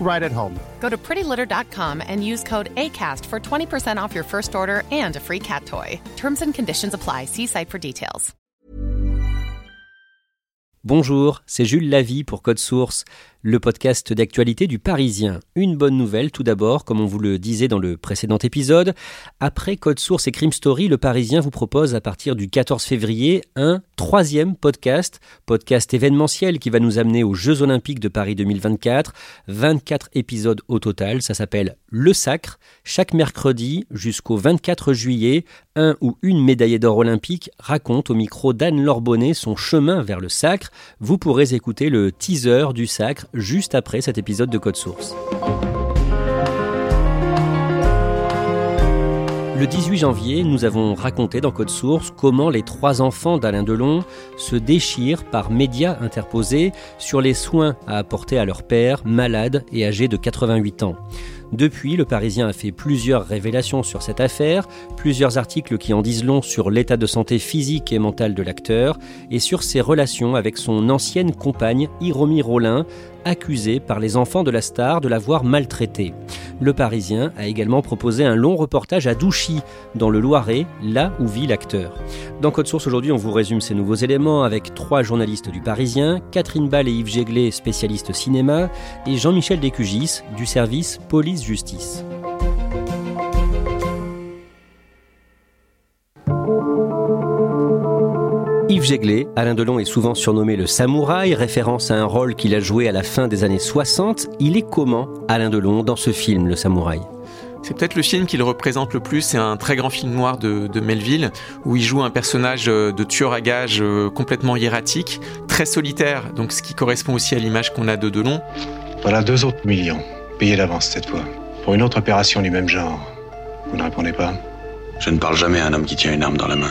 right at home. Go to prettylitter.com and use code ACAST for 20% off your first order and a free cat toy. Terms and conditions apply. See site for details. Bonjour, c'est Jules Lavie pour Code Source, le podcast d'actualité du Parisien. Une bonne nouvelle tout d'abord, comme on vous le disait dans le précédent épisode. Après Code Source et Crime Story, le Parisien vous propose à partir du 14 février un troisième podcast événementiel qui va nous amener aux Jeux Olympiques de Paris 2024. 24 épisodes au total, ça s'appelle Le Sacre. Chaque mercredi jusqu'au 24 juillet, un ou une médaillée d'or olympique raconte au micro d'Anne-Laure Bonnet son chemin vers le Sacre. Vous pourrez écouter le teaser du Sacre juste après cet épisode de Code Source. Le 18 janvier, nous avons raconté dans Code Source comment les trois enfants d'Alain Delon se déchirent par médias interposés sur les soins à apporter à leur père, malade et âgé de 88 ans. Depuis, le Parisien a fait plusieurs révélations sur cette affaire, plusieurs articles qui en disent long sur l'état de santé physique et mentale de l'acteur et sur ses relations avec son ancienne compagne Hiromi Rollin, accusée par les enfants de la star de l'avoir maltraitée. Le Parisien a également proposé un long reportage à Douchy, dans le Loiret, là où vit l'acteur. Dans Code Source aujourd'hui, on vous résume ces nouveaux éléments avec trois journalistes du Parisien, Catherine Balle et Yves Jaeglé, spécialistes cinéma, et Jean-Michel Décugis, du service Police-Justice. Yves Jaeglé, Alain Delon est souvent surnommé le samouraï, référence à un rôle qu'il a joué à la fin des années 60. Il est comment, Alain Delon, dans ce film, le samouraï ? C'est peut-être le film qu'il représente le plus, c'est un très grand film noir de Melville, où il joue un personnage de tueur à gages complètement hiératique, très solitaire, donc ce qui correspond aussi à l'image qu'on a de Delon. Voilà 2 autres millions, payés d'avance cette fois, pour une autre opération du même genre. Vous ne répondez pas ? Je ne parle jamais à un homme qui tient une arme dans la main.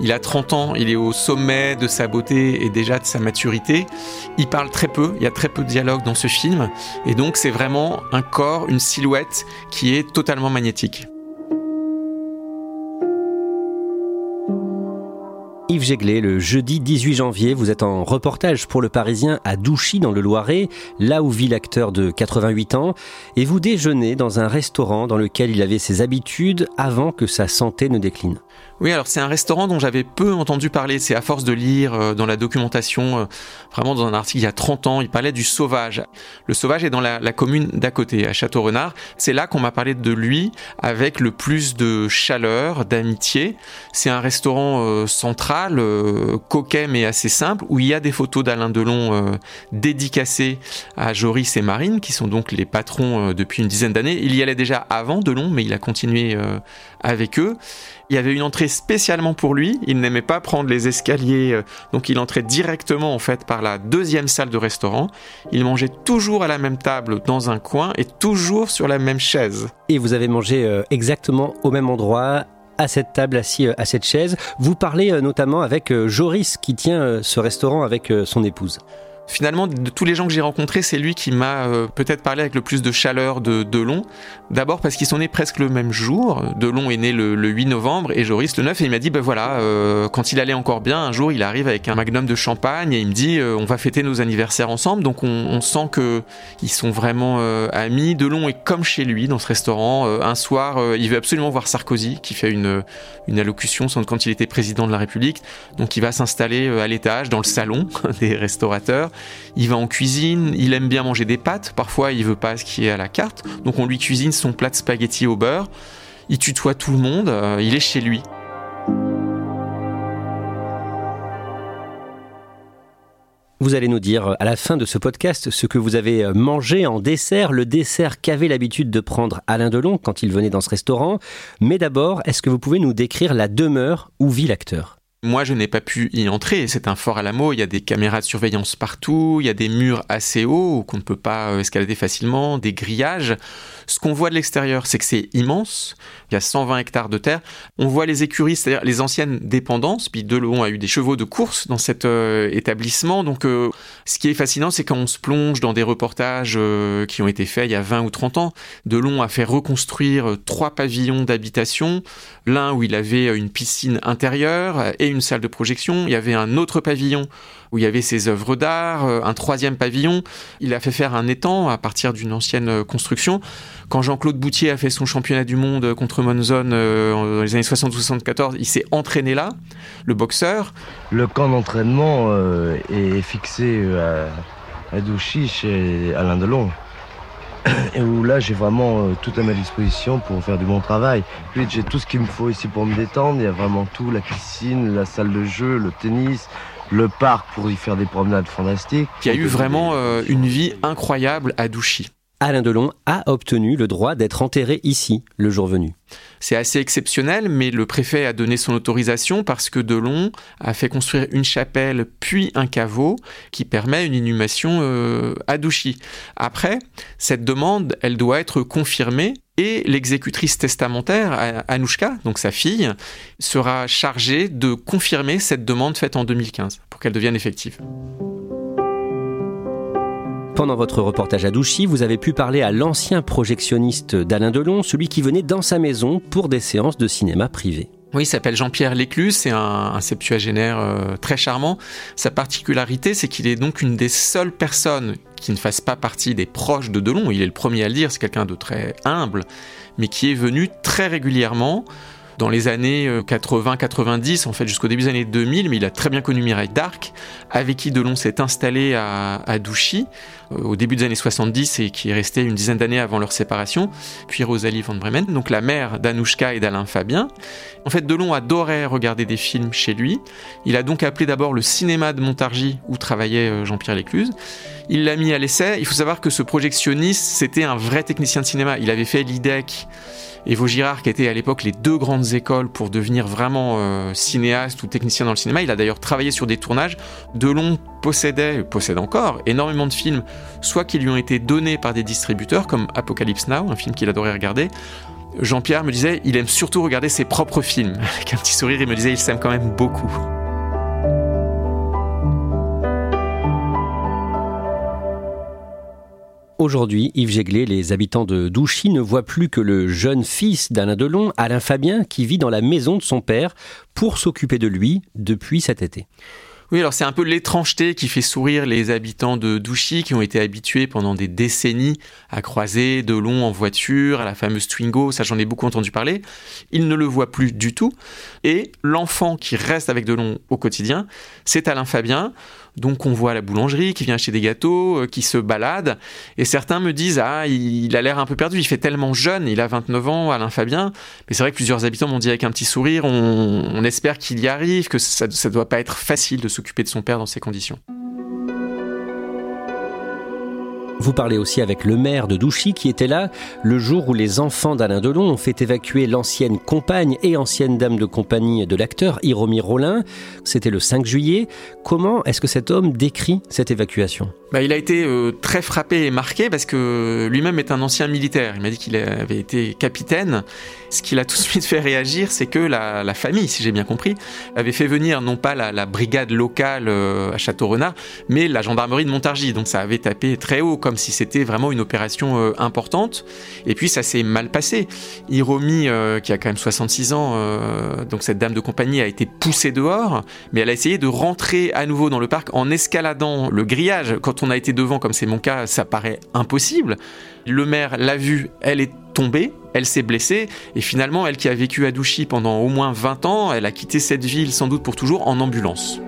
Il a 30 ans, il est au sommet de sa beauté et déjà de sa maturité. Il parle très peu, il y a très peu de dialogue dans ce film. Et donc c'est vraiment un corps, une silhouette qui est totalement magnétique. Yves Jaeglé, le jeudi 18 janvier, vous êtes en reportage pour Le Parisien à Douchy dans le Loiret, là où vit l'acteur de 88 ans, et vous déjeunez dans un restaurant dans lequel il avait ses habitudes avant que sa santé ne décline. Oui, alors c'est un restaurant dont j'avais peu entendu parler, c'est à force de lire dans la documentation, vraiment dans un article il y a 30 ans, il parlait du Sauvage. Le Sauvage est dans la commune d'à côté, à Château-Renard, c'est là qu'on m'a parlé de lui avec le plus de chaleur, d'amitié. C'est un restaurant central, coquet mais assez simple, où il y a des photos d'Alain Delon dédicacées à Joris et Marine, qui sont donc les patrons depuis une dizaine d'années. Il y allait déjà avant Delon, mais il a continué avec eux. Il y avait une entrée spécialement pour lui, il n'aimait pas prendre les escaliers, donc il entrait directement en fait par la 2e salle de restaurant. Il mangeait toujours à la même table dans un coin et toujours sur la même chaise. Et vous avez mangé exactement au même endroit, à cette table, assis à cette chaise. Vous parlez notamment avec Joris, qui tient ce restaurant avec son épouse. Finalement, de tous les gens que j'ai rencontrés, c'est lui qui m'a peut-être parlé avec le plus de chaleur de Delon. D'abord parce qu'ils sont nés presque le même jour. Delon est né le 8 novembre et Joris le 9. Et il m'a dit, quand il allait encore bien, un jour, il arrive avec un magnum de champagne et il me dit, on va fêter nos anniversaires ensemble. Donc on sent qu'ils sont vraiment amis. Delon est comme chez lui dans ce restaurant. Un soir, il veut absolument voir Sarkozy qui fait une allocution quand il était président de la République. Donc il va s'installer à l'étage, dans le salon des restaurateurs. Il va en cuisine, il aime bien manger des pâtes, parfois il veut pas ce qui est à la carte, donc on lui cuisine son plat de spaghettis au beurre, il tutoie tout le monde, il est chez lui. Vous allez nous dire à la fin de ce podcast ce que vous avez mangé en dessert, le dessert qu'avait l'habitude de prendre Alain Delon quand il venait dans ce restaurant. Mais d'abord, est-ce que vous pouvez nous décrire la demeure où vit l'acteur ? Moi, je n'ai pas pu y entrer. C'est un fort Alamo. Il y a des caméras de surveillance partout. Il y a des murs assez hauts qu'on ne peut pas escalader facilement, des grillages. Ce qu'on voit de l'extérieur, c'est que c'est immense. Il y a 120 hectares de terre. On voit les écuries, c'est-à-dire les anciennes dépendances. Puis Delon a eu des chevaux de course dans cet établissement. Donc, ce qui est fascinant, c'est quand on se plonge dans des reportages qui ont été faits il y a 20 ou 30 ans. Delon a fait reconstruire 3 pavillons d'habitation. L'un où il avait une piscine intérieure et une salle de projection. Il y avait un autre pavillon où il y avait ses œuvres d'art, un 3e pavillon. Il a fait faire un étang à partir d'une ancienne construction. Quand Jean-Claude Boutier a fait son championnat du monde contre Monzon dans les années 70-74, il s'est entraîné là, le boxeur. Le camp d'entraînement est fixé à Douchy chez Alain Delon. Et où là, j'ai vraiment tout à ma disposition pour faire du bon travail. Puis j'ai tout ce qu'il me faut ici pour me détendre. Il y a vraiment tout, la piscine, la salle de jeu, le tennis, le parc pour y faire des promenades fantastiques. Il y a eu vraiment une vie incroyable à Douchy. Alain Delon a obtenu le droit d'être enterré ici, le jour venu. C'est assez exceptionnel, mais le préfet a donné son autorisation parce que Delon a fait construire une chapelle puis un caveau qui permet une inhumation à Douchy. Après, cette demande, elle doit être confirmée et l'exécutrice testamentaire, Anouchka, donc sa fille, sera chargée de confirmer cette demande faite en 2015 pour qu'elle devienne effective. Pendant votre reportage à Douchy, vous avez pu parler à l'ancien projectionniste d'Alain Delon, celui qui venait dans sa maison pour des séances de cinéma privées. Oui, il s'appelle Jean-Pierre Lécluse, c'est un septuagénaire très charmant. Sa particularité, c'est qu'il est donc une des seules personnes qui ne fasse pas partie des proches de Delon. Il est le premier à le dire, c'est quelqu'un de très humble, mais qui est venu très régulièrement dans les années 80-90, en fait jusqu'au début des années 2000, mais il a très bien connu Mireille Darc, avec qui Delon s'est installé à Douchy, au début des années 70, et qui est resté une dizaine d'années avant leur séparation, puis Rosalie Van Bremen, donc la mère d'Anouchka et d'Alain Fabien. En fait, Delon adorait regarder des films chez lui. Il a donc appelé d'abord le cinéma de Montargis, où travaillait Jean-Pierre Lécluse. Il l'a mis à l'essai. Il faut savoir que ce projectionniste, c'était un vrai technicien de cinéma. Il avait fait l'IDEC et Vaugirard, qui étaient à l'époque les 2 grandes écoles pour devenir vraiment cinéaste ou technicien dans le cinéma. Il a d'ailleurs travaillé sur des tournages. Delon possède encore énormément de films, soit qui lui ont été donnés par des distributeurs, comme Apocalypse Now, un film qu'il adorait regarder. Jean-Pierre me disait, il aime surtout regarder ses propres films. Avec un petit sourire, il me disait, il s'aime quand même beaucoup. Aujourd'hui, Yves Jaeglé, les habitants de Douchy ne voient plus que le jeune fils d'Alain Delon, Alain Fabien, qui vit dans la maison de son père pour s'occuper de lui depuis cet été. Oui, alors c'est un peu l'étrangeté qui fait sourire les habitants de Douchy qui ont été habitués pendant des décennies à croiser Delon en voiture, à la fameuse Twingo, ça j'en ai beaucoup entendu parler. Ils ne le voient plus du tout. Et l'enfant qui reste avec Delon au quotidien, c'est Alain Fabien. Donc on voit à la boulangerie qui vient acheter des gâteaux, qui se balade. Et certains me disent « Ah, il a l'air un peu perdu, il fait tellement jeune, il a 29 ans, Alain Fabien. » Mais c'est vrai que plusieurs habitants m'ont dit avec un petit sourire « On espère qu'il y arrive, que ça ne doit pas être facile de s'occuper de son père dans ces conditions. » Vous parlez aussi avec le maire de Douchy qui était là le jour où les enfants d'Alain Delon ont fait évacuer l'ancienne compagne et ancienne dame de compagnie de l'acteur, Hiromi Rollin. C'était le 5 juillet. Comment est-ce que cet homme décrit cette évacuation ? Il a été très frappé et marqué parce que lui-même est un ancien militaire. Il m'a dit qu'il avait été capitaine. Ce qu'il a tout de suite fait réagir, c'est que la famille, si j'ai bien compris, avait fait venir non pas la brigade locale à Château-Renard, mais la gendarmerie de Montargis. Donc ça avait tapé très haut, comme si c'était vraiment une opération importante. Et puis ça s'est mal passé. Hiromi, qui a quand même 66 ans, donc cette dame de compagnie a été poussée dehors, mais elle a essayé de rentrer à nouveau dans le parc en escaladant le grillage. Quand on a été devant, comme c'est mon cas, ça paraît impossible. Le maire l'a vue, elle est tombée, elle s'est blessée, et finalement, elle qui a vécu à Douchy pendant au moins 20 ans, elle a quitté cette ville sans doute pour toujours en ambulance.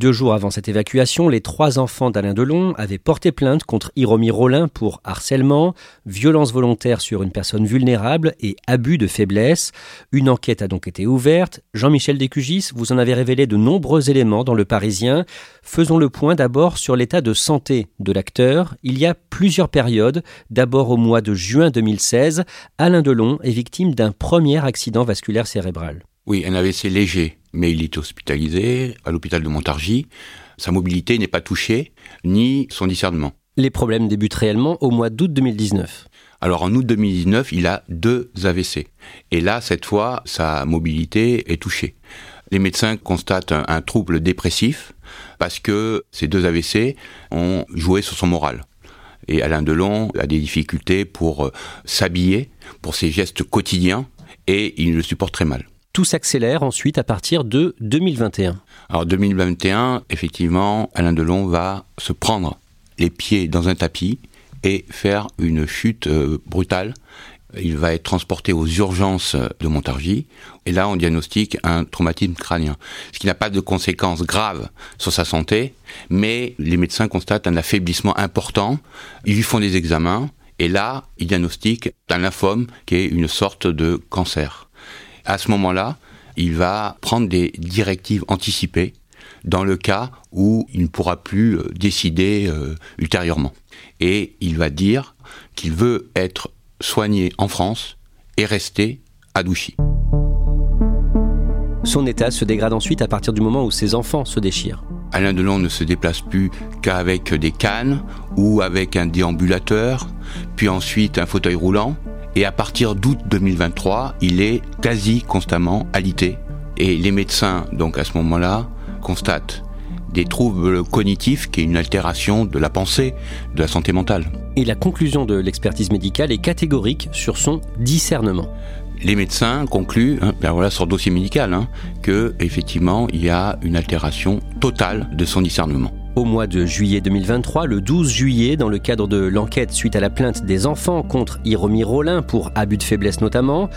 2 jours avant cette évacuation, les 3 enfants d'Alain Delon avaient porté plainte contre Hiromi Rollin pour harcèlement, violence volontaire sur une personne vulnérable et abus de faiblesse. Une enquête a donc été ouverte. Jean-Michel Décugis, vous en avez révélé de nombreux éléments dans Le Parisien. Faisons le point d'abord sur l'état de santé de l'acteur. Il y a plusieurs périodes. D'abord au mois de juin 2016, Alain Delon est victime d'un premier accident vasculaire cérébral. Oui, un AVC léger, mais il est hospitalisé à l'hôpital de Montargis. Sa mobilité n'est pas touchée, ni son discernement. Les problèmes débutent réellement au mois d'août 2019. Alors en août 2019, il a 2 AVC. Et là, cette fois, sa mobilité est touchée. Les médecins constatent un trouble dépressif parce que ces 2 AVC ont joué sur son moral. Et Alain Delon a des difficultés pour s'habiller, pour ses gestes quotidiens, et il le supporte très mal. Tout s'accélère ensuite à partir de 2021. Alors 2021, effectivement, Alain Delon va se prendre les pieds dans un tapis et faire une chute brutale. Il va être transporté aux urgences de Montargis et là on diagnostique un traumatisme crânien. Ce qui n'a pas de conséquences graves sur sa santé, mais les médecins constatent un affaiblissement important. Ils lui font des examens et là ils diagnostiquent un lymphome qui est une sorte de cancer. À ce moment-là, il va prendre des directives anticipées dans le cas où il ne pourra plus décider ultérieurement. Et il va dire qu'il veut être soigné en France et rester à Douchy. Son état se dégrade ensuite à partir du moment où ses enfants se déchirent. Alain Delon ne se déplace plus qu'avec des cannes ou avec un déambulateur, puis ensuite un fauteuil roulant. Et à partir d'août 2023, il est quasi constamment alité. Et les médecins, donc à ce moment-là, constatent des troubles cognitifs, qui est une altération de la pensée, de la santé mentale. Et la conclusion de l'expertise médicale est catégorique sur son discernement. Les médecins concluent, sur le dossier médical, qu'effectivement, il y a une altération totale de son discernement. Au mois de juillet 2023, le 12 juillet, dans le cadre de l'enquête suite à la plainte des enfants contre Hiromi Rollin pour abus de faiblesse notamment,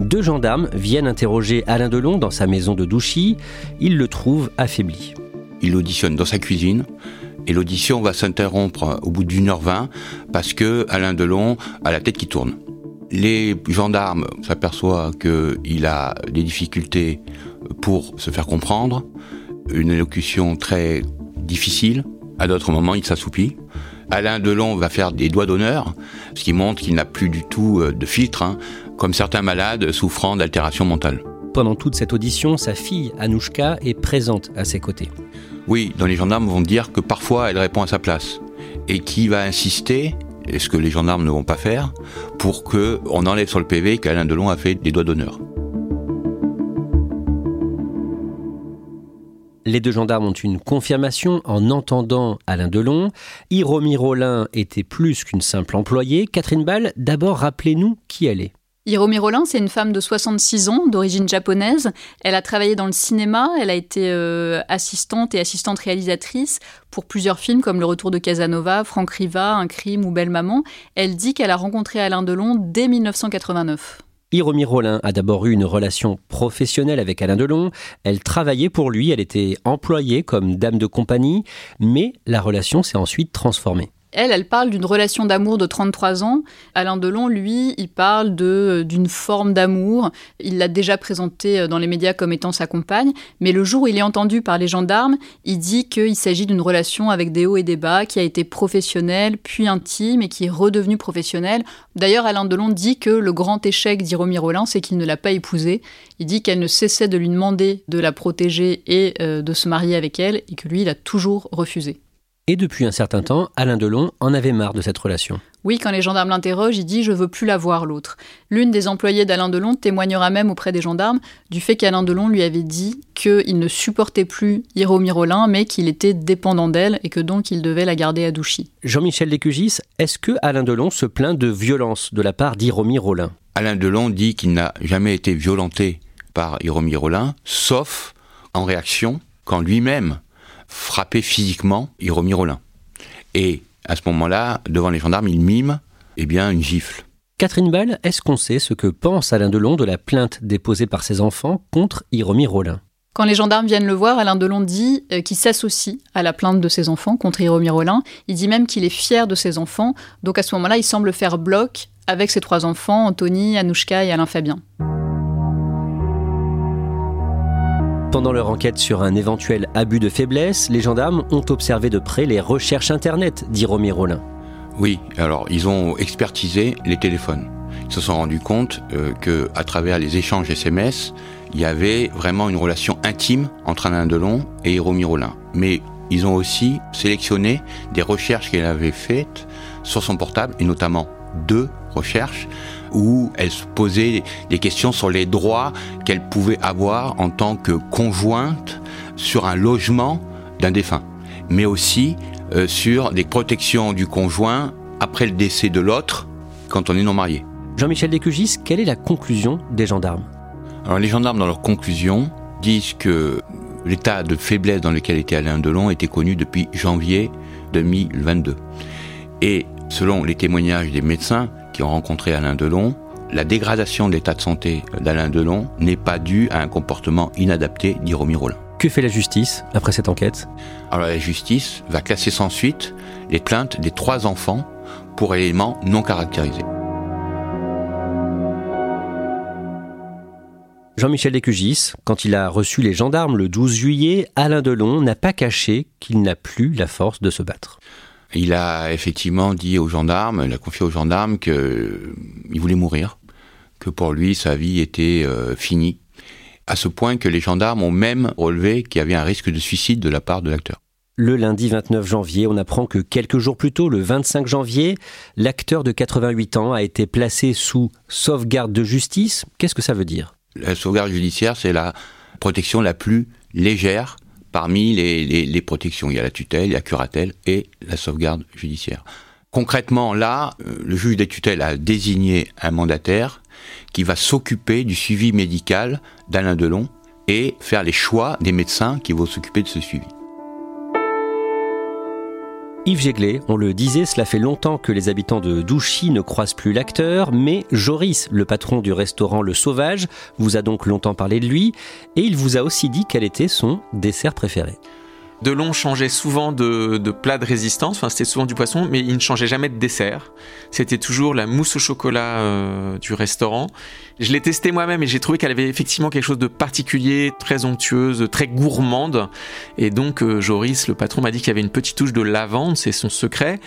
2 gendarmes viennent interroger Alain Delon dans sa maison de Douchy. Ils le trouvent affaibli. Il auditionne dans sa cuisine et l'audition va s'interrompre au bout d'1h20 parce que Alain Delon a la tête qui tourne. Les gendarmes s'aperçoivent qu'il a des difficultés pour se faire comprendre, une élocution très difficile. À d'autres moments, il s'assoupit. Alain Delon va faire des doigts d'honneur, ce qui montre qu'il n'a plus du tout de filtre, comme certains malades souffrant d'altération mentale. Pendant toute cette audition, sa fille, Anouchka, est présente à ses côtés. Oui, les gendarmes vont dire que parfois, elle répond à sa place. Et qui va insister, et ce que les gendarmes ne vont pas faire, pour qu'on enlève sur le PV qu'Alain Delon a fait des doigts d'honneur. Les 2 gendarmes ont une confirmation en entendant Alain Delon. Hiromi Rollin était plus qu'une simple employée. Catherine Balle, d'abord rappelez-nous qui elle est. Hiromi Rollin, c'est une femme de 66 ans, d'origine japonaise. Elle a travaillé dans le cinéma, elle a été assistante et assistante réalisatrice pour plusieurs films comme Le Retour de Casanova, Franck Riva, Un crime ou Belle Maman. Elle dit qu'elle a rencontré Alain Delon dès 1989. Hiromi Rollin a d'abord eu une relation professionnelle avec Alain Delon. Elle travaillait pour lui, elle était employée comme dame de compagnie, mais la relation s'est ensuite transformée. Elle parle d'une relation d'amour de 33 ans. Alain Delon, lui, il parle d'une forme d'amour. Il l'a déjà présenté dans les médias comme étant sa compagne. Mais le jour où il est entendu par les gendarmes, il dit qu'il s'agit d'une relation avec des hauts et des bas, qui a été professionnelle, puis intime, et qui est redevenue professionnelle. D'ailleurs, Alain Delon dit que le grand échec d'Hiromi Rollin, c'est qu'il ne l'a pas épousée. Il dit qu'elle ne cessait de lui demander de la protéger et de se marier avec elle, et que lui, il a toujours refusé. Et depuis un certain temps, Alain Delon en avait marre de cette relation. Oui, quand les gendarmes l'interrogent, il dit « je veux plus la voir, l'autre ». L'une des employées d'Alain Delon témoignera même auprès des gendarmes du fait qu'Alain Delon lui avait dit qu'il ne supportait plus Hiromi Rollin, mais qu'il était dépendant d'elle et que donc il devait la garder à Douchy. Jean-Michel Décugis, est-ce que Alain Delon se plaint de violence de la part d'Hiromi Rollin ? Alain Delon dit qu'il n'a jamais été violenté par Hiromi Rollin, sauf en réaction quand lui-même frappé physiquement Hiromi Rollin. Et à ce moment-là, devant les gendarmes, il mime une gifle. Catherine Balle, est-ce qu'on sait ce que pense Alain Delon de la plainte déposée par ses enfants contre Hiromi Rollin ? Quand les gendarmes viennent le voir, Alain Delon dit qu'il s'associe à la plainte de ses enfants contre Hiromi Rollin. Il dit même qu'il est fier de ses enfants. Donc à ce moment-là, il semble faire bloc avec ses trois enfants, Anthony, Anouchka et Alain Fabien. Pendant leur enquête sur un éventuel abus de faiblesse, les gendarmes ont observé de près les recherches internet d'Hiromi Rollin. Oui, alors ils ont expertisé les téléphones. Ils se sont rendus compte qu'à travers les échanges SMS, il y avait vraiment une relation intime entre Alain Delon et Hiromi Rollin. Mais ils ont aussi sélectionné des recherches qu'elle avait faites sur son portable, et notamment deux recherches où elle se posait des questions sur les droits qu'elle pouvait avoir en tant que conjointe sur un logement d'un défunt, mais aussi sur des protections du conjoint après le décès de l'autre quand on est non marié. Jean-Michel Décugis, quelle est la conclusion des gendarmes ? Alors les gendarmes, dans leur conclusion, disent que l'état de faiblesse dans lequel était Alain Delon était connu depuis janvier 2022. Et selon les témoignages des médecins qui ont rencontré Alain Delon, la dégradation de l'état de santé d'Alain Delon n'est pas due à un comportement inadapté d'Hiromi Rollin. Que fait la justice après cette enquête ? Alors la justice va classer sans suite les plaintes des trois enfants pour éléments non caractérisés. Jean-Michel Décugis, quand il a reçu les gendarmes le 12 juillet, Alain Delon n'a pas caché qu'il n'a plus la force de se battre. Il a effectivement dit aux gendarmes, il a confié aux gendarmes qu'il voulait mourir, que pour lui sa vie était finie, à ce point que les gendarmes ont même relevé qu'il y avait un risque de suicide de la part de l'acteur. Le lundi 29 janvier, on apprend que quelques jours plus tôt, le 25 janvier, l'acteur de 88 ans a été placé sous sauvegarde de justice. Qu'est-ce que ça veut dire ? La sauvegarde judiciaire, c'est la protection la plus légère parmi les protections. Il y a la tutelle, la curatelle et la sauvegarde judiciaire. Concrètement, là, le juge des tutelles a désigné un mandataire qui va s'occuper du suivi médical d'Alain Delon et faire les choix des médecins qui vont s'occuper de ce suivi. Yves Jaeglé, on le disait, cela fait longtemps que les habitants de Douchy ne croisent plus l'acteur, mais Joris, le patron du restaurant Le Sauvage, vous a donc longtemps parlé de lui, et il vous a aussi dit quel était son dessert préféré. Delon changeait souvent de plat de résistance, enfin c'était souvent du poisson, mais il ne changeait jamais de dessert. C'était toujours la mousse au chocolat du restaurant. Je l'ai testée moi-même et j'ai trouvé qu'elle avait effectivement quelque chose de particulier, très onctueuse, très gourmande. Et donc Joris, le patron, m'a dit qu'il y avait une petite touche de lavande, c'est son secret.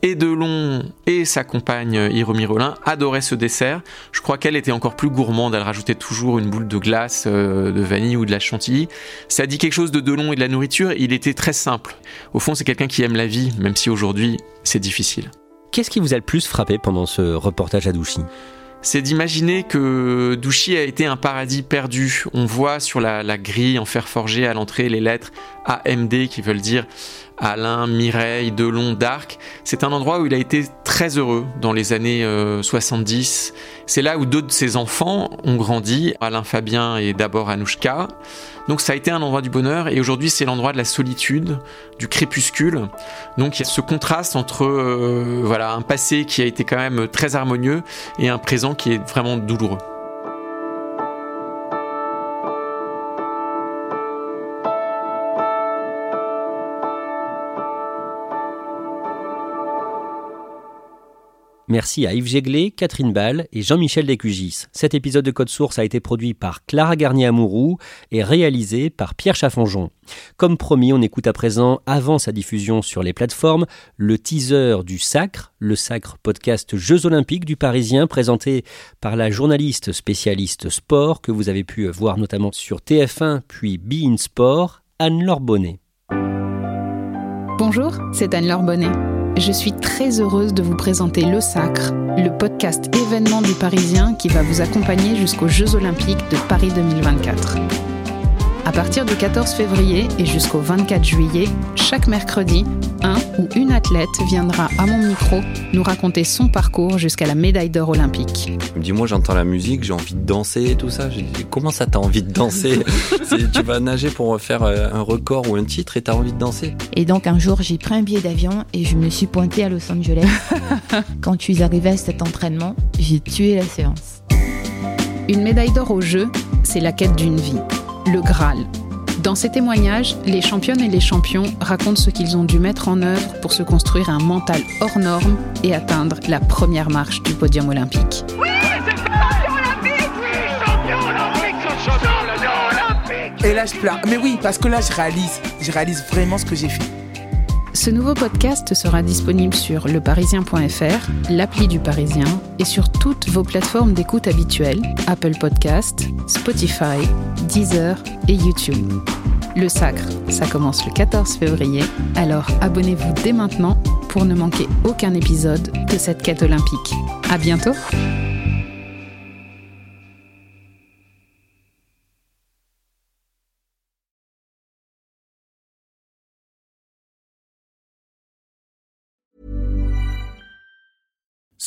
Et Delon et sa compagne Hiromi Rollin adoraient ce dessert. Je crois qu'elle était encore plus gourmande, elle rajoutait toujours une boule de glace, de vanille ou de la chantilly. Ça dit quelque chose de Delon et de la nourriture, il était très simple. Au fond, c'est quelqu'un qui aime la vie, même si aujourd'hui, c'est difficile. Qu'est-ce qui vous a le plus frappé pendant ce reportage à Douchy ? C'est d'imaginer que Douchy a été un paradis perdu. On voit sur la grille en fer forgé à l'entrée les lettres AMD qui veulent dire Alain, Mireille, Delon, Darc. C'est un endroit où il a été très heureux dans les années 70. C'est là où deux de ses enfants ont grandi, Alain Fabien et d'abord Anouchka. Donc ça a été un endroit du bonheur et aujourd'hui c'est l'endroit de la solitude, du crépuscule. Donc il y a ce contraste entre un passé qui a été quand même très harmonieux et un présent qui est vraiment douloureux. Merci à Yves Jaeglé, Catherine Balle et Jean-Michel Décugis. Cet épisode de Code Source a été produit par Clara Garnier-Amouroux et réalisé par Pierre Chaffonjon. Comme promis, on écoute à présent, avant sa diffusion sur les plateformes, le teaser du Sacre, le Sacre podcast Jeux Olympiques du Parisien, présenté par la journaliste spécialiste sport que vous avez pu voir notamment sur TF1 puis Be In Sport, Anne-Laure Bonnet. Bonjour, c'est Anne-Laure Bonnet. Je suis très heureuse de vous présenter Le Sacre, le podcast événement du Parisien qui va vous accompagner jusqu'aux Jeux Olympiques de Paris 2024. À partir du 14 février et jusqu'au 24 juillet, chaque mercredi, un ou une athlète viendra à mon micro nous raconter son parcours jusqu'à la médaille d'or olympique. Je me dis, moi j'entends la musique, j'ai envie de danser et tout ça. Je dis, comment ça t'as envie de danser ? Tu vas nager pour faire un record ou un titre et t'as envie de danser ? Et donc un jour j'ai pris un billet d'avion et je me suis pointée à Los Angeles. Quand je suis arrivée à cet entraînement, j'ai tué la séance. Une médaille d'or au jeu, c'est la quête d'une vie. Le Graal, Dans ces témoignages, les championnes et les champions racontent ce qu'ils ont dû mettre en œuvre pour se construire un mental hors norme et atteindre la première marche du podium olympique. Oui, c'est champion olympique, oui, champion olympique, champion olympique. Et là, je pleure. Mais oui, parce que là, je réalise vraiment ce que j'ai fait. Ce nouveau podcast sera disponible sur leparisien.fr, l'appli du Parisien et sur toutes vos plateformes d'écoute habituelles, Apple Podcasts, Spotify, Deezer et YouTube. Le Sacre, ça commence le 14 février, alors abonnez-vous dès maintenant pour ne manquer aucun épisode de cette quête olympique. À bientôt!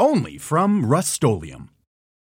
Only from Rust-Oleum.